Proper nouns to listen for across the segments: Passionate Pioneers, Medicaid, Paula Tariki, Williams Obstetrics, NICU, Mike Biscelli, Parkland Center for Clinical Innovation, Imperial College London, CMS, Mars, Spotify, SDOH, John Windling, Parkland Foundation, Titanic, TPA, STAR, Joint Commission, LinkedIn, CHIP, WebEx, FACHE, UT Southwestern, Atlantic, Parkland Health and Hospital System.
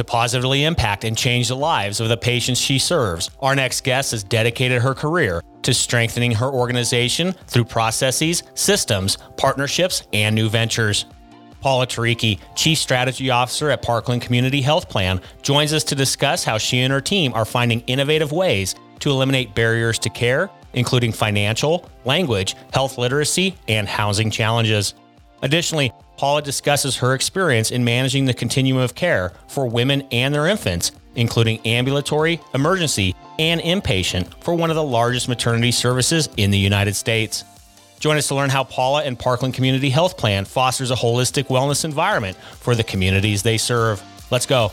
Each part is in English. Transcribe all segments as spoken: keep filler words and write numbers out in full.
to positively impact and change the lives of the patients she serves. Our next guest has dedicated her career to strengthening her organization through processes, systems, partnerships, and new ventures. Paula Tariki, Chief Strategy Officer at Parkland Community Health Plan, joins us to discuss how she and her team are finding innovative ways to eliminate barriers to care, including financial, language, health literacy, and housing challenges. Additionally, Paula discusses her experience in managing the continuum of care for women and their infants, including ambulatory, emergency, and inpatient for one of the largest maternity services in the United States. Join us to learn how Paula and Parkland Community Health Plan fosters a holistic wellness environment for the communities they serve. Let's go.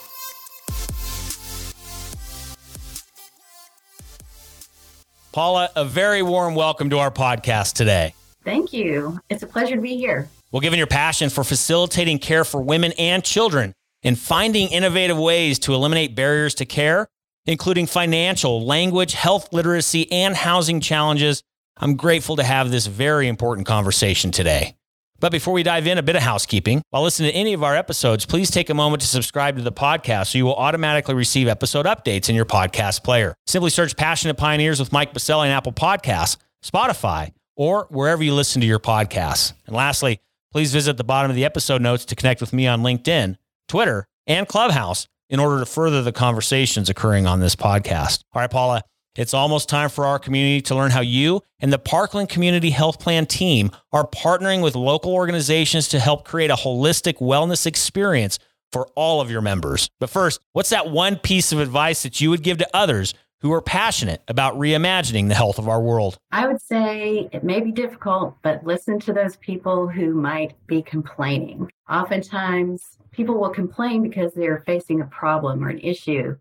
Paula, a very warm welcome to our podcast today. Thank you. It's a pleasure to be here. Well, given your passion for facilitating care for women and children and finding innovative ways to eliminate barriers to care, including financial, language, health literacy, and housing challenges, I'm grateful to have this very important conversation today. But before we dive in, a bit of housekeeping. While listening to any of our episodes, please take a moment to subscribe to the podcast so you will automatically receive episode updates in your podcast player. Simply search Passionate Pioneers with Mike Biscelli on Apple Podcasts, Spotify, or wherever you listen to your podcasts. And lastly, please visit the bottom of the episode notes to connect with me on LinkedIn, Twitter, and Clubhouse in order to further the conversations occurring on this podcast. All right, Paula, it's almost time for our community to learn how you and the Parkland Community Health Plan team are partnering with local organizations to help create a holistic wellness experience for all of your members. But first, what's that one piece of advice that you would give to others who are passionate about reimagining the health of our world? I would say it may be difficult, but listen to those people who might be complaining. Oftentimes, people will complain because they're facing a problem or an issue,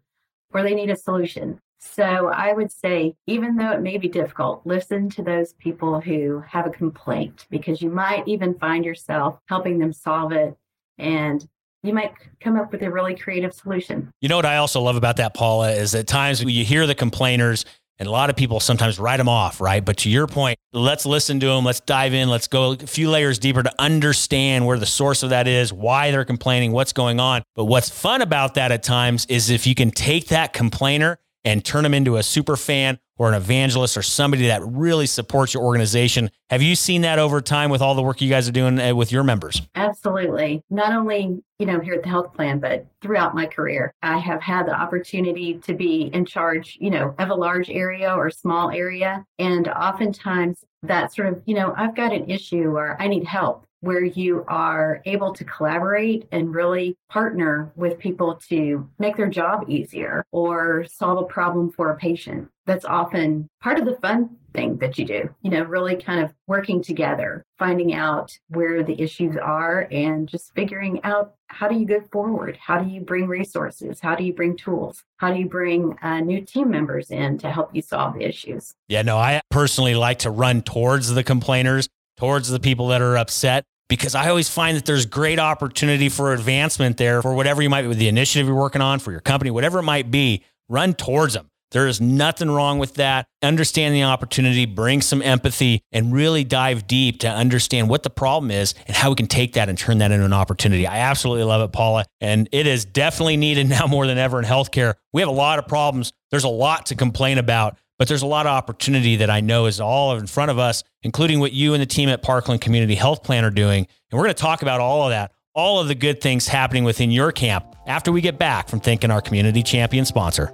or they need a solution. So I would say, even though it may be difficult, listen to those people who have a complaint, because you might even find yourself helping them solve it, and you might come up with a really creative solution. You know what I also love about that, Paula, is at times you hear the complainers, and a lot of people sometimes write them off, right? But to your point, let's listen to them, let's dive in, let's go a few layers deeper to understand where the source of that is, why they're complaining, what's going on. But what's fun about that at times is if you can take that complainer and turn them into a super fan or an evangelist or somebody that really supports your organization. Have you seen that over time with all the work you guys are doing with your members? Absolutely. Not only, you know, here at the health plan, but throughout my career, I have had the opportunity to be in charge, you know, of a large area or small area. And oftentimes that sort of, you know, I've got an issue or I need help, where you are able to collaborate and really partner with people to make their job easier or solve a problem for a patient. That's often part of the fun thing that you do, you know, really kind of working together, finding out where the issues are and just figuring out, how do you go forward? How do you bring resources? How do you bring tools? How do you bring uh, new team members in to help you solve the issues? Yeah, no, I personally like to run towards the complainers, towards the people that are upset, because I always find that there's great opportunity for advancement there for whatever you might be with the initiative you're working on for your company, whatever it might be, run towards them. There is nothing wrong with that. Understand the opportunity, bring some empathy, and really dive deep to understand what the problem is and how we can take that and turn that into an opportunity. I absolutely love it, Paula. And it is definitely needed now more than ever in healthcare. We have a lot of problems. There's a lot to complain about, but there's a lot of opportunity that I know is all in front of us, including what you and the team at Parkland Community Health Plan are doing. And we're going to talk about all of that, all of the good things happening within your camp after we get back from thanking our community champion sponsor.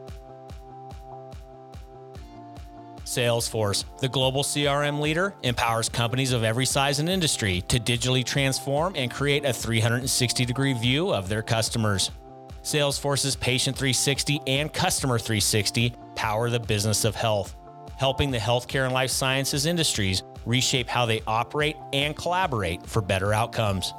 Salesforce, the global C R M leader, empowers companies of every size and industry to digitally transform and create a three sixty degree view of their customers. Salesforce's Patient three sixty and Customer three sixty power the business of health, helping the healthcare and life sciences industries reshape how they operate and collaborate for better outcomes.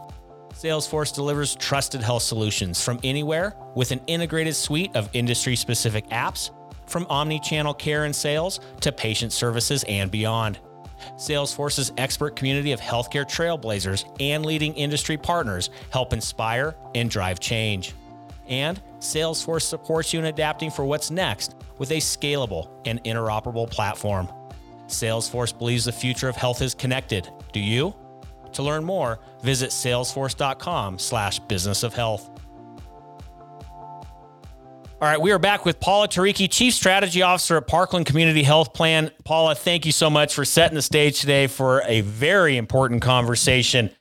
Salesforce delivers trusted health solutions from anywhere with an integrated suite of industry-specific apps, from omni-channel care and sales to patient services and beyond. Salesforce's expert community of healthcare trailblazers and leading industry partners help inspire and drive change. And Salesforce supports you in adapting for what's next with a scalable and interoperable platform. Salesforce believes the future of health is connected. Do you? To learn more, visit salesforce.com slash business of health. All right, we are back with Paula Tariki, Chief Strategy Officer at Parkland Community Health Plan. Paula, thank you so much for setting the stage today for a very important conversation.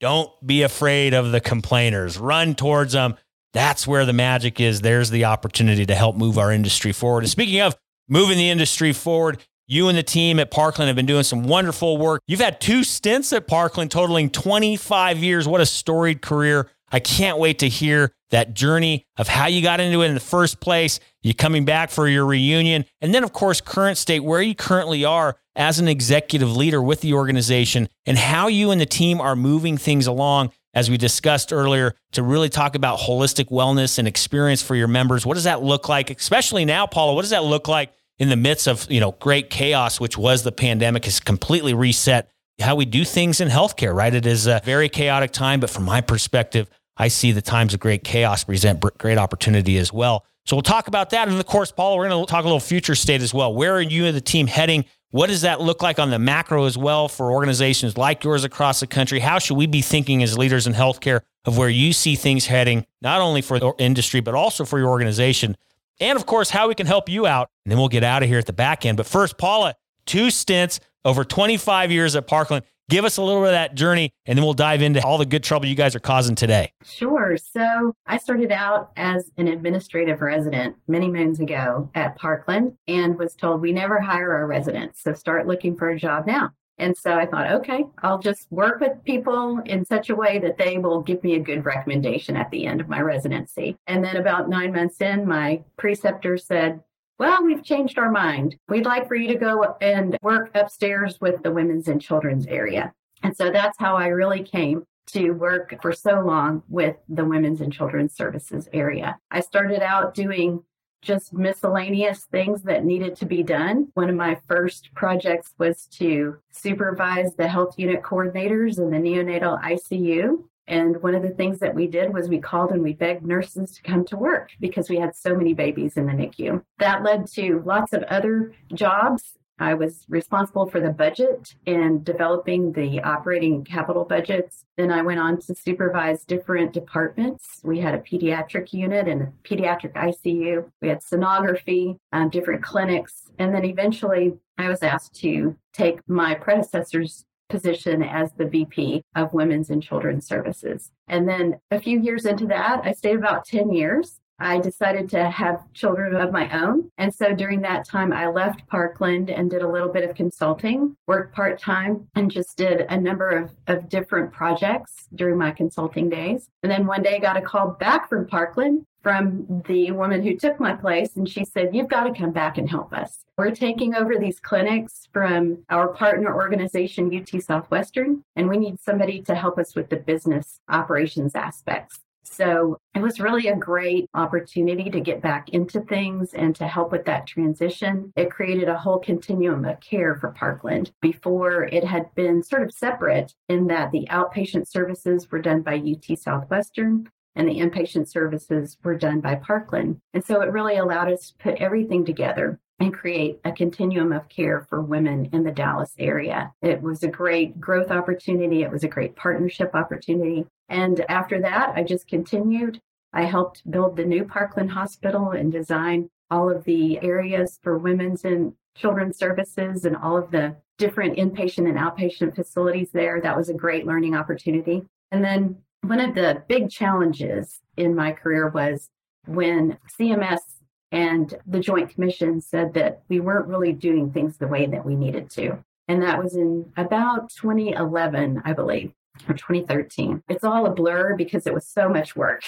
Don't be afraid of the complainers. Run towards them. That's where the magic is. There's the opportunity to help move our industry forward. And speaking of moving the industry forward, you and the team at Parkland have been doing some wonderful work. You've had two stints at Parkland totaling twenty-five years. What a storied career. I can't wait to hear that journey of how you got into it in the first place, you coming back for your reunion, and then, of course, current state, where you currently are as an executive leader with the organization and how you and the team are moving things along, as we discussed earlier, to really talk about holistic wellness and experience for your members. What does that look like, especially now, Paula? What does that look like in the midst of, you know, great chaos, which was the pandemic, has completely reset how we do things in healthcare, right? It is a very chaotic time, but from my perspective, I see the times of great chaos present great opportunity as well. So we'll talk about that. And of course, Paula, we're going to talk a little future state as well. Where are you and the team heading? What does that look like on the macro as well for organizations like yours across the country? How should we be thinking as leaders in healthcare of where you see things heading, not only for the industry, but also for your organization? And of course, how we can help you out. And then we'll get out of here at the back end. But first, Paula, two stints, over twenty-five years at Parkland. Give us a little bit of that journey, and then we'll dive into all the good trouble you guys are causing today. Sure. So I started out as an administrative resident many moons ago at Parkland and was told we never hire our residents, so start looking for a job now. And so I thought, okay, I'll just work with people in such a way that they will give me a good recommendation at the end of my residency. And then about nine months in, my preceptor said, well, we've changed our mind. We'd like for you to go and work upstairs with the women's and children's area. And so that's how I really came to work for so long with the women's and children's services area. I started out doing just miscellaneous things that needed to be done. One of my first projects was to supervise the health unit coordinators in the neonatal I C U. And one of the things that we did was we called and we begged nurses to come to work because we had so many babies in the N I C U. That led to lots of other jobs. I was responsible for the budget and developing the operating and capital budgets. Then I went on to supervise different departments. We had a pediatric unit and a pediatric I C U. We had sonography, um, different clinics. And then eventually I was asked to take my predecessor's position as the V P of Women's and Children's Services. And then a few years into that, I stayed about ten years. I decided to have children of my own. And so during that time, I left Parkland and did a little bit of consulting, worked part-time, and just did a number of, of different projects during my consulting days. And then one day got a call back from Parkland from the woman who took my place. And she said, you've got to come back and help us. We're taking over these clinics from our partner organization, U T Southwestern, and we need somebody to help us with the business operations aspects. So it was really a great opportunity to get back into things and to help with that transition. It created a whole continuum of care for Parkland. Before, it had been sort of separate in that the outpatient services were done by U T Southwestern, and the inpatient services were done by Parkland. And so it really allowed us to put everything together and create a continuum of care for women in the Dallas area. It was a great growth opportunity. It was a great partnership opportunity. And after that, I just continued. I helped build the new Parkland Hospital and design all of the areas for women's and children's services and all of the different inpatient and outpatient facilities there. That was a great learning opportunity. And then one of the big challenges in my career was when C M S and the Joint Commission said that we weren't really doing things the way that we needed to. And that was in about twenty eleven, I believe, or twenty thirteen. It's all a blur because it was so much work.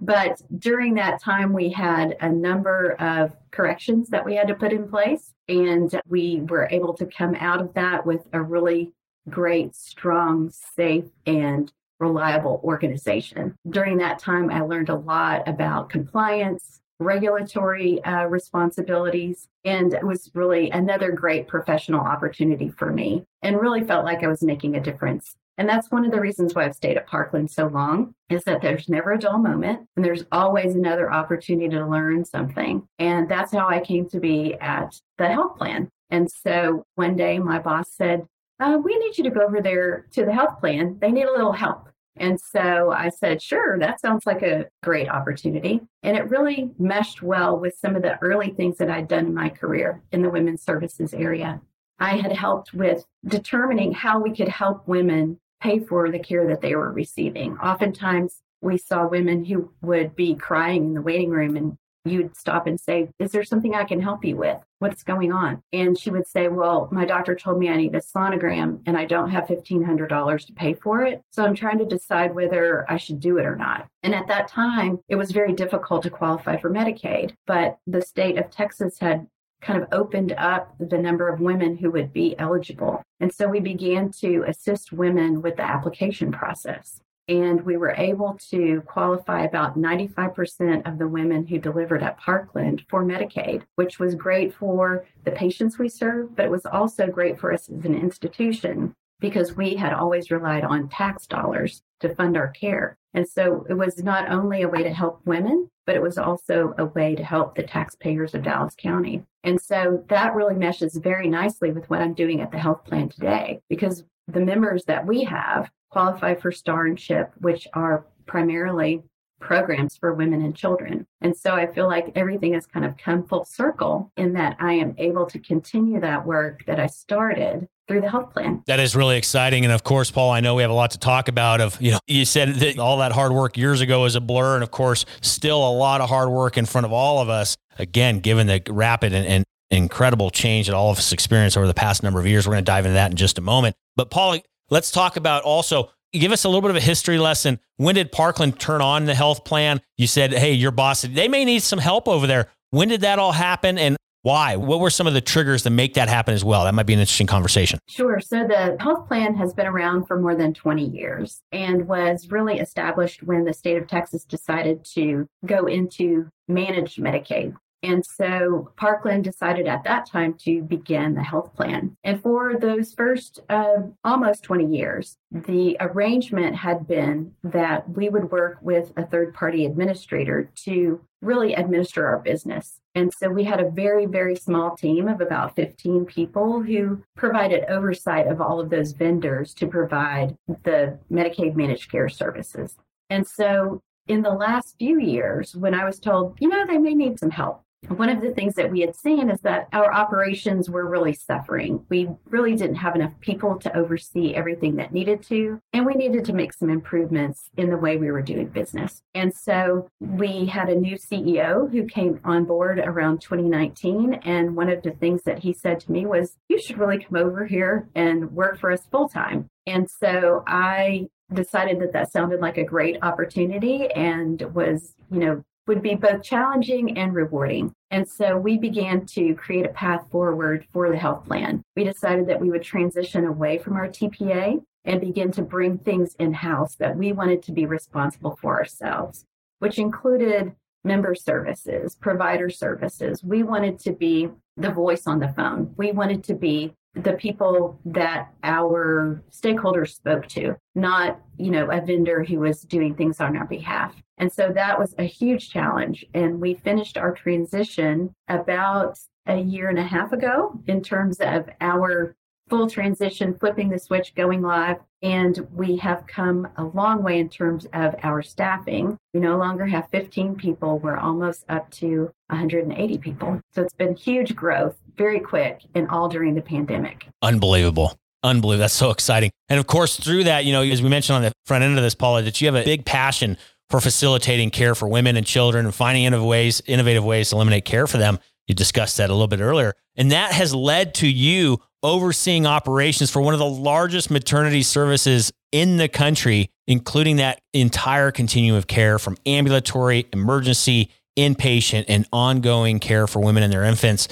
But during that time, we had a number of corrections that we had to put in place. And we were able to come out of that with a really great, strong, safe, and reliable organization. During that time, I learned a lot about compliance, regulatory uh, responsibilities, and it was really another great professional opportunity for me and really felt like I was making a difference. And that's one of the reasons why I've stayed at Parkland so long, is that there's never a dull moment and there's always another opportunity to learn something. And that's how I came to be at the health plan. And so one day my boss said, uh, we need you to go over there to the health plan. They need a little help. And so I said, sure, that sounds like a great opportunity. And it really meshed well with some of the early things that I'd done in my career in the women's services area. I had helped with determining how we could help women pay for the care that they were receiving. Oftentimes, we saw women who would be crying in the waiting room, and you'd stop and say, is there something I can help you with? What's going on? And she would say, well, my doctor told me I need a sonogram and I don't have fifteen hundred dollars to pay for it. So I'm trying to decide whether I should do it or not. And at that time, it was very difficult to qualify for Medicaid, but the state of Texas had kind of opened up the number of women who would be eligible. And so we began to assist women with the application process. And we were able to qualify about ninety-five percent of the women who delivered at Parkland for Medicaid, which was great for the patients we served, but it was also great for us as an institution because we had always relied on tax dollars to fund our care. And so it was not only a way to help women, but it was also a way to help the taxpayers of Dallas County. And so that really meshes very nicely with what I'm doing at the health plan today, because the members that we have qualify for STAR and CHIP, which are primarily programs for women and children. And so I feel like everything has kind of come full circle in that I am able to continue that work that I started through the health plan. That is really exciting. And of course, Paul, I know we have a lot to talk about of, you know, you said that all that hard work years ago is a blur. And of course, still a lot of hard work in front of all of us. Again, given the rapid and, and incredible change that all of us experienced over the past number of years, we're going to dive into that in just a moment. But Paul, let's talk about also, give us a little bit of a history lesson. When did Parkland turn on the health plan? You said, hey, your boss, they may need some help over there. When did that all happen? And why? What were some of the triggers to make that happen as well? That might be an interesting conversation. Sure. So the health plan has been around for more than twenty years and was really established when the state of Texas decided to go into managed Medicaid. And so Parkland decided at that time to begin the health plan. And for those first uh, almost twenty years, the arrangement had been that we would work with a third-party administrator to really administer our business. And so we had a very, very small team of about fifteen people who provided oversight of all of those vendors to provide the Medicaid managed care services. And so in the last few years, when I was told, you know, they may need some help, one of the things that we had seen is that our operations were really suffering. We really didn't have enough people to oversee everything that needed to, and we needed to make some improvements in the way we were doing business. And so we had a new C E O who came on board around twenty nineteen, and one of the things that he said to me was, you should really come over here and work for us full time. And so I decided that that sounded like a great opportunity and was, you know, would be both challenging and rewarding. And so we began to create a path forward for the health plan. We decided that we would transition away from our T P A and begin to bring things in-house that we wanted to be responsible for ourselves, which included member services, provider services. We wanted to be the voice on the phone. We wanted to be the people that our stakeholders spoke to, not, you know, a vendor who was doing things on our behalf. And so that was a huge challenge. And we finished our transition about a year and a half ago in terms of our full transition, flipping the switch, going live. And we have come a long way in terms of our staffing. We no longer have fifteen people. We're almost up to one hundred eighty people. So it's been huge growth, very quick, and all during the pandemic. Unbelievable. Unbelievable. That's so exciting. And of course, through that, you know, as we mentioned on the front end of this, Paula, that you have a big passion for facilitating care for women and children and finding innovative ways, innovative ways to eliminate care for them. You discussed that a little bit earlier. And that has led to you overseeing operations for one of the largest maternity services in the country, including that entire continuum of care from ambulatory, emergency, inpatient, and ongoing care for women and their infants.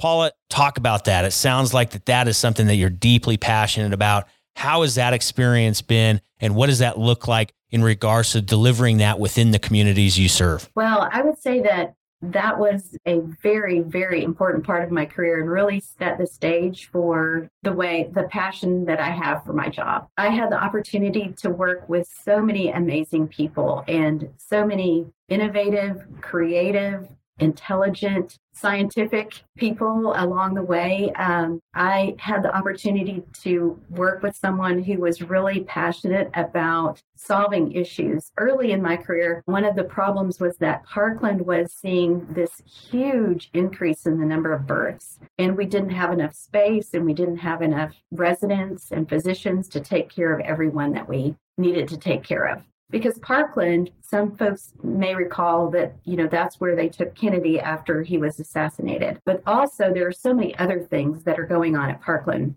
Paula, talk about that. It sounds like that that is something that you're deeply passionate about. How has that experience been, and what does that look like in regards to delivering that within the communities you serve? Well, I would say that that was a very, very important part of my career and really set the stage for the way, the passion that I have for my job. I had the opportunity to work with so many amazing people and so many innovative, creative, intelligent, scientific people along the way. Um, I had the opportunity to work with someone who was really passionate about solving issues. Early in my career, one of the problems was that Parkland was seeing this huge increase in the number of births, and we didn't have enough space, and we didn't have enough residents and physicians to take care of everyone that we needed to take care of. Because Parkland, some folks may recall that, you know, that's where they took Kennedy after he was assassinated. But also there are so many other things that are going on at Parkland.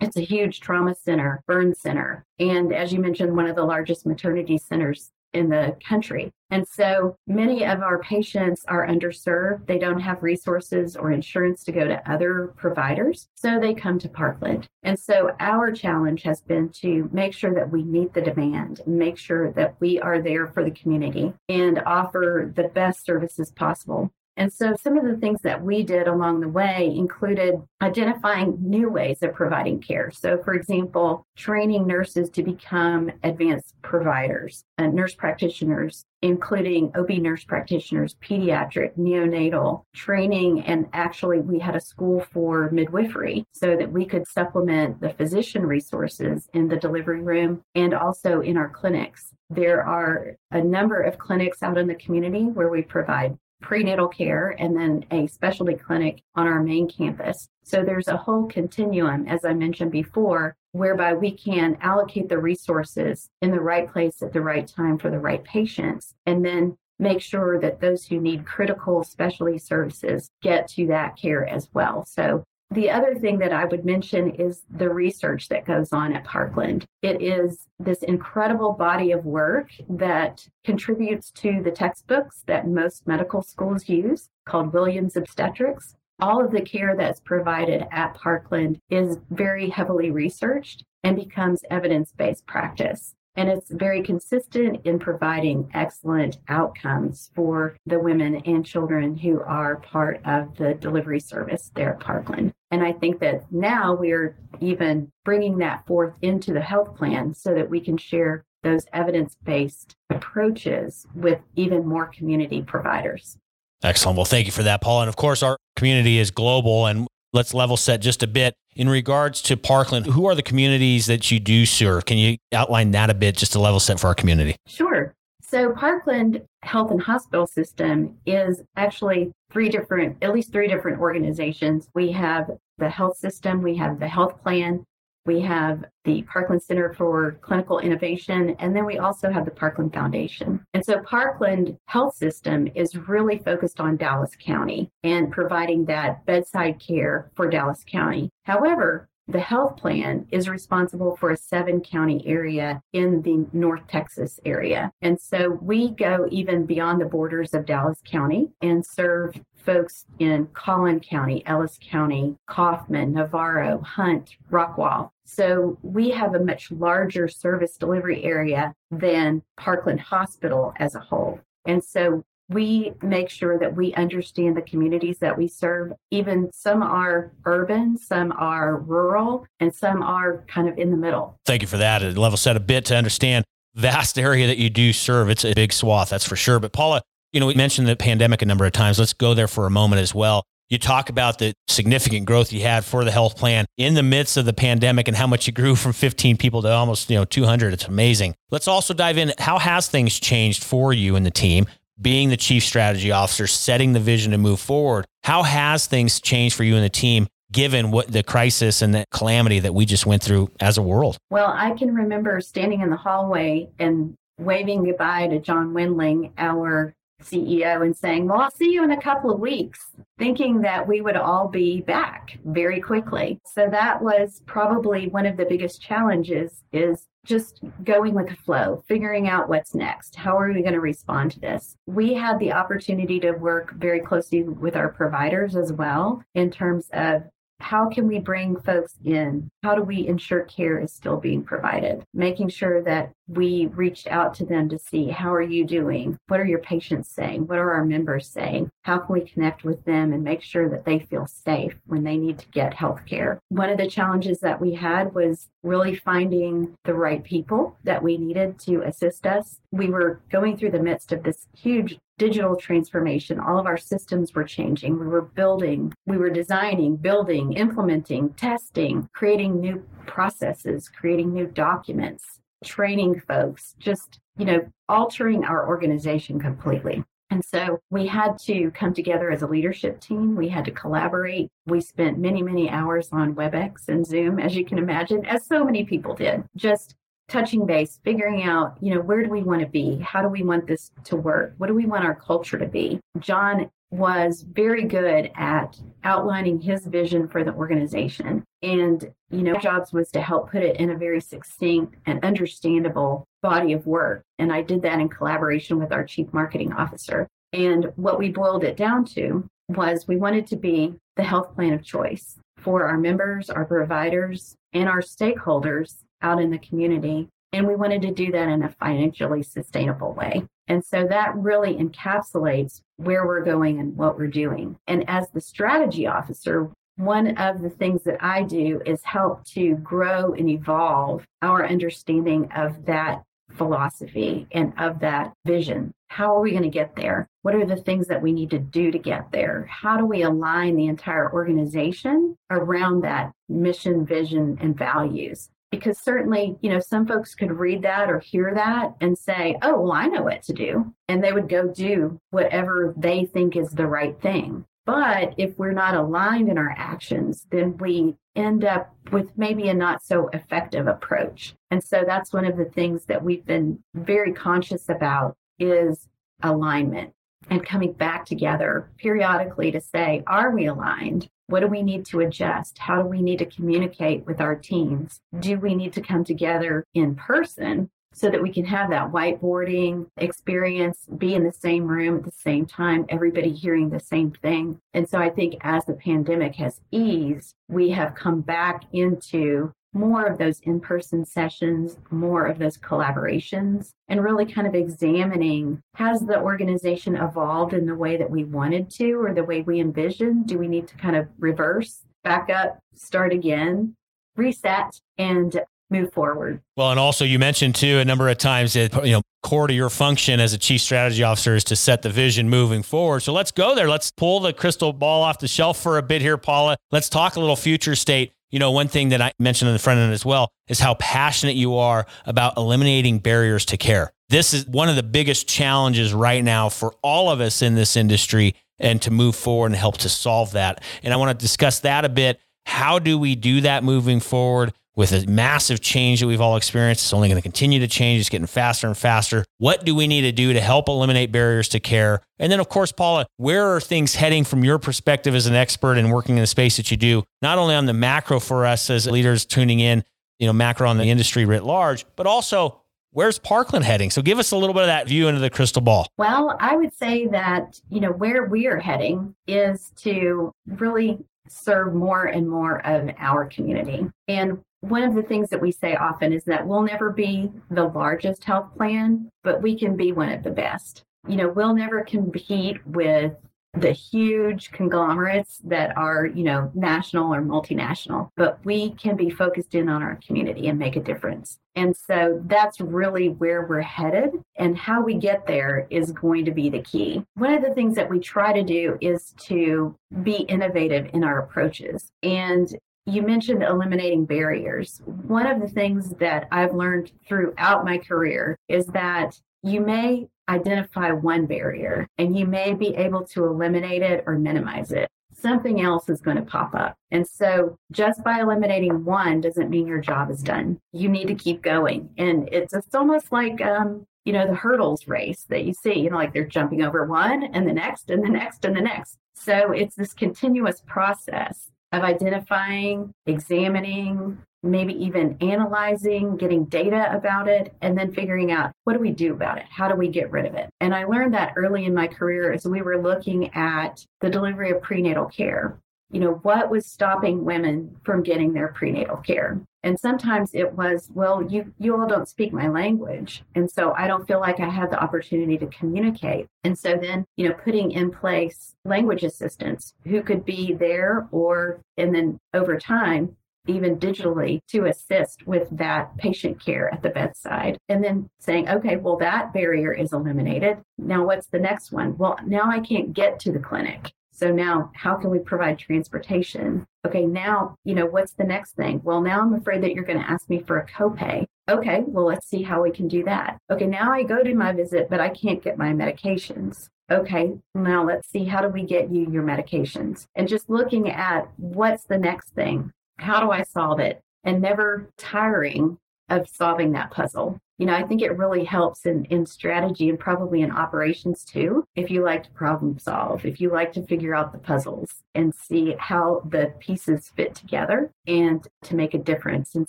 It's a huge trauma center, burn center. And as you mentioned, one of the largest maternity centers in the country. And so many of our patients are underserved. They don't have resources or insurance to go to other providers, so they come to Parkland. And so our challenge has been to make sure that we meet the demand, make sure that we are there for the community and offer the best services possible. And so some of the things that we did along the way included identifying new ways of providing care. So, for example, training nurses to become advanced providers, uh, nurse practitioners, including O B nurse practitioners, pediatric, neonatal training. And actually, we had a school for midwifery so that we could supplement the physician resources in the delivery room and also in our clinics. There are a number of clinics out in the community where we provide prenatal care, and then a specialty clinic on our main campus. So there's a whole continuum, as I mentioned before, whereby we can allocate the resources in the right place at the right time for the right patients, and then make sure that those who need critical specialty services get to that care as well. So the other thing that I would mention is the research that goes on at Parkland. It is this incredible body of work that contributes to the textbooks that most medical schools use, called Williams Obstetrics. All of the care that's provided at Parkland is very heavily researched and becomes evidence-based practice. And it's very consistent in providing excellent outcomes for the women and children who are part of the delivery service there at Parkland. And I think that now we're even bringing that forth into the health plan so that we can share those evidence-based approaches with even more community providers. Excellent. Well, thank you for that, Paula. And of course, our community is global, and let's level set just a bit. In regards to Parkland, who are the communities that you do serve? Can you outline that a bit just to level set for our community? Sure. So Parkland Health and Hospital System is actually three different, at least three different organizations. We have the health system, we have the health plan, we have the Parkland Center for Clinical Innovation, and then we also have the Parkland Foundation. And so Parkland Health System is really focused on Dallas County and providing that bedside care for Dallas County. However, the health plan is responsible for a seven county area in the North Texas area. And so we go even beyond the borders of Dallas County and serve folks in Collin County, Ellis County, Kaufman, Navarro, Hunt, Rockwall. So we have a much larger service delivery area than Parkland Hospital as a whole. And so we make sure that we understand the communities that we serve. Even some are urban, some are rural, and some are kind of in the middle. Thank you for that. It level set a bit to understand vast area that you do serve. It's a big swath, that's for sure. But Paula, you know, we mentioned the pandemic a number of times. Let's go there for a moment as well. You talk about the significant growth you had for the health plan in the midst of the pandemic and how much you grew from fifteen people to almost, you know, two hundred. It's amazing. Let's also dive in. How has things changed for you and the team? Being the chief strategy officer, setting the vision to move forward. How has things changed for you and the team, given what the crisis and the calamity that we just went through as a world? Well, I can remember standing in the hallway and waving goodbye to John Windling, our C E O, and saying, well, I'll see you in a couple of weeks, thinking that we would all be back very quickly. So that was probably one of the biggest challenges, is just going with the flow, figuring out what's next. How are we going to respond to this? We had the opportunity to work very closely with our providers as well in terms of how can we bring folks in? How do we ensure care is still being provided? Making sure that we reached out to them to see, how are you doing? What are your patients saying? What are our members saying? How can we connect with them and make sure that they feel safe when they need to get health care? One of the challenges that we had was really finding the right people that we needed to assist us. We were going through the midst of this huge digital transformation. All of our systems were changing. We were building, we were designing, building, implementing, testing, creating new processes, creating new documents, training folks, just, you know, altering our organization completely. And so we had to come together as a leadership team. We had to collaborate. We spent many, many hours on WebEx and Zoom, as you can imagine, as so many people did, just touching base, figuring out, you know, where do we want to be? How do we want this to work? What do we want our culture to be? John was very good at outlining his vision for the organization. And, you know, my job was to help put it in a very succinct and understandable body of work. And I did that in collaboration with our chief marketing officer. And what we boiled it down to was we wanted to be the health plan of choice for our members, our providers, and our stakeholders out in the community. And we wanted to do that in a financially sustainable way. And so that really encapsulates where we're going and what we're doing. And as the strategy officer, one of the things that I do is help to grow and evolve our understanding of that philosophy and of that vision. How are we going to get there? What are the things that we need to do to get there? How do we align the entire organization around that mission, vision, and values? Because certainly, you know, some folks could read that or hear that and say, oh, well, I know what to do. And they would go do whatever they think is the right thing. But if we're not aligned in our actions, then we end up with maybe a not so effective approach. And so that's one of the things that we've been very conscious about is alignment and coming back together periodically to say, are we aligned? What do we need to adjust? How do we need to communicate with our teams? Do we need to come together in person so that we can have that whiteboarding experience, be in the same room at the same time, everybody hearing the same thing? And so I think as the pandemic has eased, we have come back into more of those in-person sessions, more of those collaborations, and really kind of examining, has the organization evolved in the way that we wanted to or the way we envisioned? Do we need to kind of reverse, back up, start again, reset, and move forward? Well, and also you mentioned too a number of times that, you know, core to your function as a chief strategy officer is to set the vision moving forward. So let's go there. Let's pull the crystal ball off the shelf for a bit here, Paula. Let's talk a little future state. You know, one thing that I mentioned in the front end as well is how passionate you are about eliminating barriers to care. This is one of the biggest challenges right now for all of us in this industry, and to move forward and help to solve that. And I want to discuss that a bit. How do we do that moving forward with a massive change that we've all experienced? It's only going to continue to change. It's getting faster and faster. What do we need to do to help eliminate barriers to care? And then, of course, Paula, where are things heading from your perspective as an expert and working in the space that you do, not only on the macro for us as leaders tuning in, you know, macro on the industry writ large, but also where's Parkland heading? So give us a little bit of that view into the crystal ball. Well, I would say that, you know, where we are heading is to really serve more and more of our community. And one of the things that we say often is that we'll never be the largest health plan, but we can be one of the best. You know, we'll never compete with the huge conglomerates that are, you know, national or multinational, but we can be focused in on our community and make a difference. And so that's really where we're headed, and how we get there is going to be the key. One of the things that we try to do is to be innovative in our approaches. And you mentioned eliminating barriers. One of the things that I've learned throughout my career is that you may identify one barrier and you may be able to eliminate it or minimize it. Something else is going to pop up. And so just by eliminating one doesn't mean your job is done. You need to keep going. And it's it's almost like, um, you know, the hurdles race that you see, you know, like they're jumping over one and the next and the next and the next. So it's this continuous process of identifying, examining, maybe even analyzing, getting data about it, and then figuring out, what do we do about it? How do we get rid of it? And I learned that early in my career as we were looking at the delivery of prenatal care. you know, what was stopping women from getting their prenatal care? And sometimes it was, well, you you all don't speak my language. And so I don't feel like I had the opportunity to communicate. And so then, you know, putting in place language assistants who could be there or, and then over time, even digitally, to assist with that patient care at the bedside. And then saying, okay, well, that barrier is eliminated. Now what's the next one? Well, now I can't get to the clinic. So now how can we provide transportation? Okay, now, you know, what's the next thing? Well, now I'm afraid that you're going to ask me for a copay. Okay, well, let's see how we can do that. Okay, now I go to my visit, but I can't get my medications. Okay, now let's see, how do we get you your medications? And just looking at what's the next thing? How do I solve it? And never tiring of solving that puzzle. You know, I think it really helps in, in strategy and probably in operations too, if you like to problem solve, if you like to figure out the puzzles and see how the pieces fit together and to make a difference. And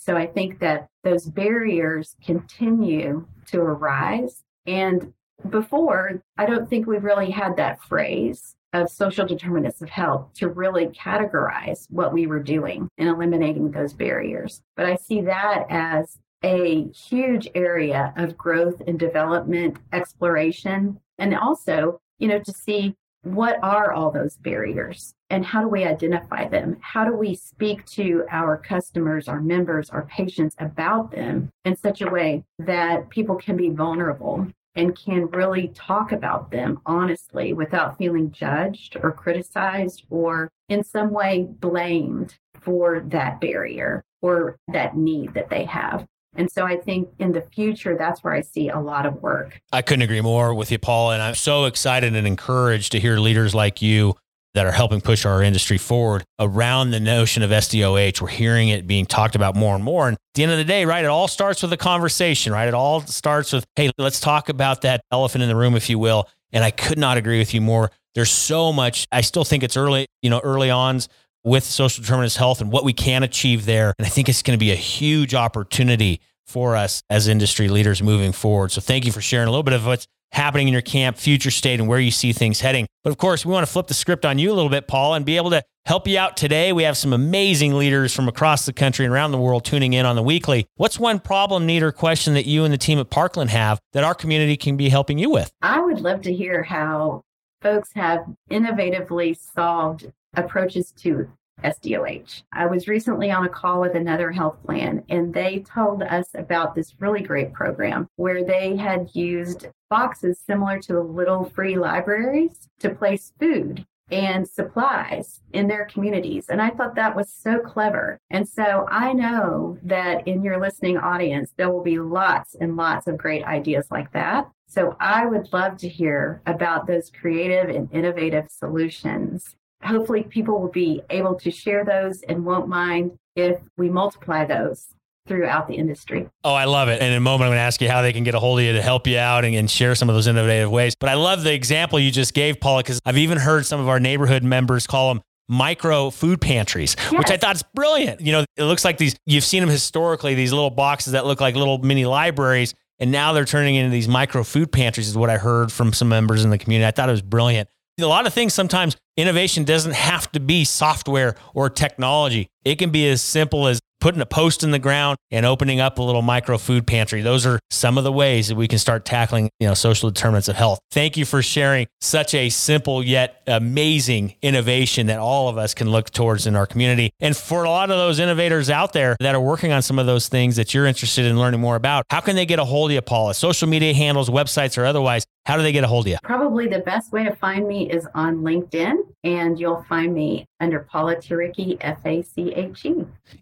so I think that those barriers continue to arise. And before, I don't think we really had that phrase of social determinants of health to really categorize what we were doing and eliminating those barriers. But I see that as a huge area of growth and development, exploration, and also, you know, to see what are all those barriers and how do we identify them? How do we speak to our customers, our members, our patients about them in such a way that people can be vulnerable and can really talk about them honestly without feeling judged or criticized or in some way blamed for that barrier or that need that they have. And so I think in the future, that's where I see a lot of work. I couldn't agree more with you, Paula. And I'm so excited and encouraged to hear leaders like you that are helping push our industry forward around the notion of S D O H. We're hearing it being talked about more and more. And at the end of the day, right, it all starts with a conversation, right? It all starts with, hey, let's talk about that elephant in the room, if you will. And I could not agree with you more. There's so much. I still think it's early, you know, early ons with social determinants of health and what we can achieve there. And I think it's going to be a huge opportunity for us as industry leaders moving forward. So thank you for sharing a little bit of what's happening in your camp, future state, and where you see things heading. But of course, we want to flip the script on you a little bit, Paul, and be able to help you out today. We have some amazing leaders from across the country and around the world tuning in on the weekly. What's one problem, need, or question that you and the team at Parkland have that our community can be helping you with? I would love to hear how folks have innovatively solved approaches to S D O H. I was recently on a call with another health plan, and they told us about this really great program where they had used boxes similar to the little free libraries to place food and supplies in their communities. And I thought that was so clever. And so I know that in your listening audience, there will be lots and lots of great ideas like that. So I would love to hear about those creative and innovative solutions. Hopefully people will be able to share those and won't mind if we multiply those throughout the industry. Oh, I love it. And in a moment, I'm going to ask you how they can get a hold of you to help you out and, and share some of those innovative ways. But I love the example you just gave, Paula, because I've even heard some of our neighborhood members call them micro food pantries, yes, which I thought is brilliant. You know, it looks like these, you've seen them historically, these little boxes that look like little mini libraries. And now they're turning into these micro food pantries is what I heard from some members in the community. I thought it was brilliant. A lot of things, sometimes innovation doesn't have to be software or technology. It can be as simple as putting a post in the ground and opening up a little micro food pantry. Those are some of the ways that we can start tackling, you know, social determinants of health. Thank you for sharing such a simple yet amazing innovation that all of us can look towards in our community. And for a lot of those innovators out there that are working on some of those things that you're interested in learning more about, how can they get a hold of you, Paula? Social media handles, websites, or otherwise, how do they get a hold of you? Probably the best way to find me is on LinkedIn, and you'll find me under Paula Tariki, F A C H E.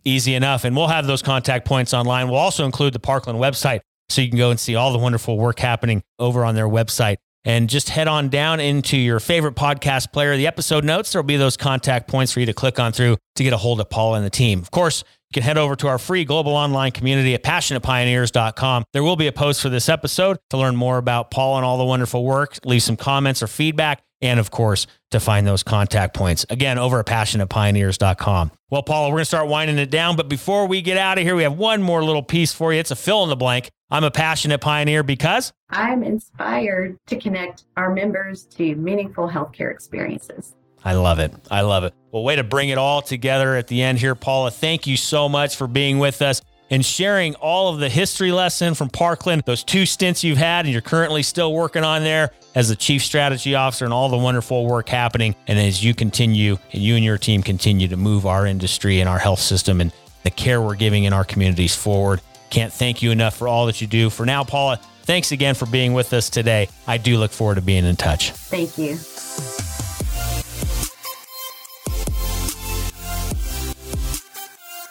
Easy enough. And we'll have those contact points online. We'll also include the Parkland website so you can go and see all the wonderful work happening over on their website. And just head on down into your favorite podcast player. The episode notes, there'll be those contact points for you to click on through to get a hold of Paula and the team. Of course, you can head over to our free global online community at passionate pioneers dot com. There will be a post for this episode to learn more about Paula and all the wonderful work, leave some comments or feedback, and of course, to find those contact points. Again, over at passionate pioneers dot com. Well, Paula, we're going to start winding it down, but before we get out of here, we have one more little piece for you. It's a fill in the blank. I'm a passionate pioneer because I'm inspired to connect our members to meaningful healthcare experiences. I love it. I love it. Well, way to bring it all together at the end here, Paula. Thank you so much for being with us and sharing all of the history lesson from Parkland, those two stints you've had and you're currently still working on there as the Chief Strategy Officer, and all the wonderful work happening. And as you continue, and you and your team continue to move our industry and our health system and the care we're giving in our communities forward. Can't thank you enough for all that you do. For now, Paula, thanks again for being with us today. I do look forward to being in touch. Thank you.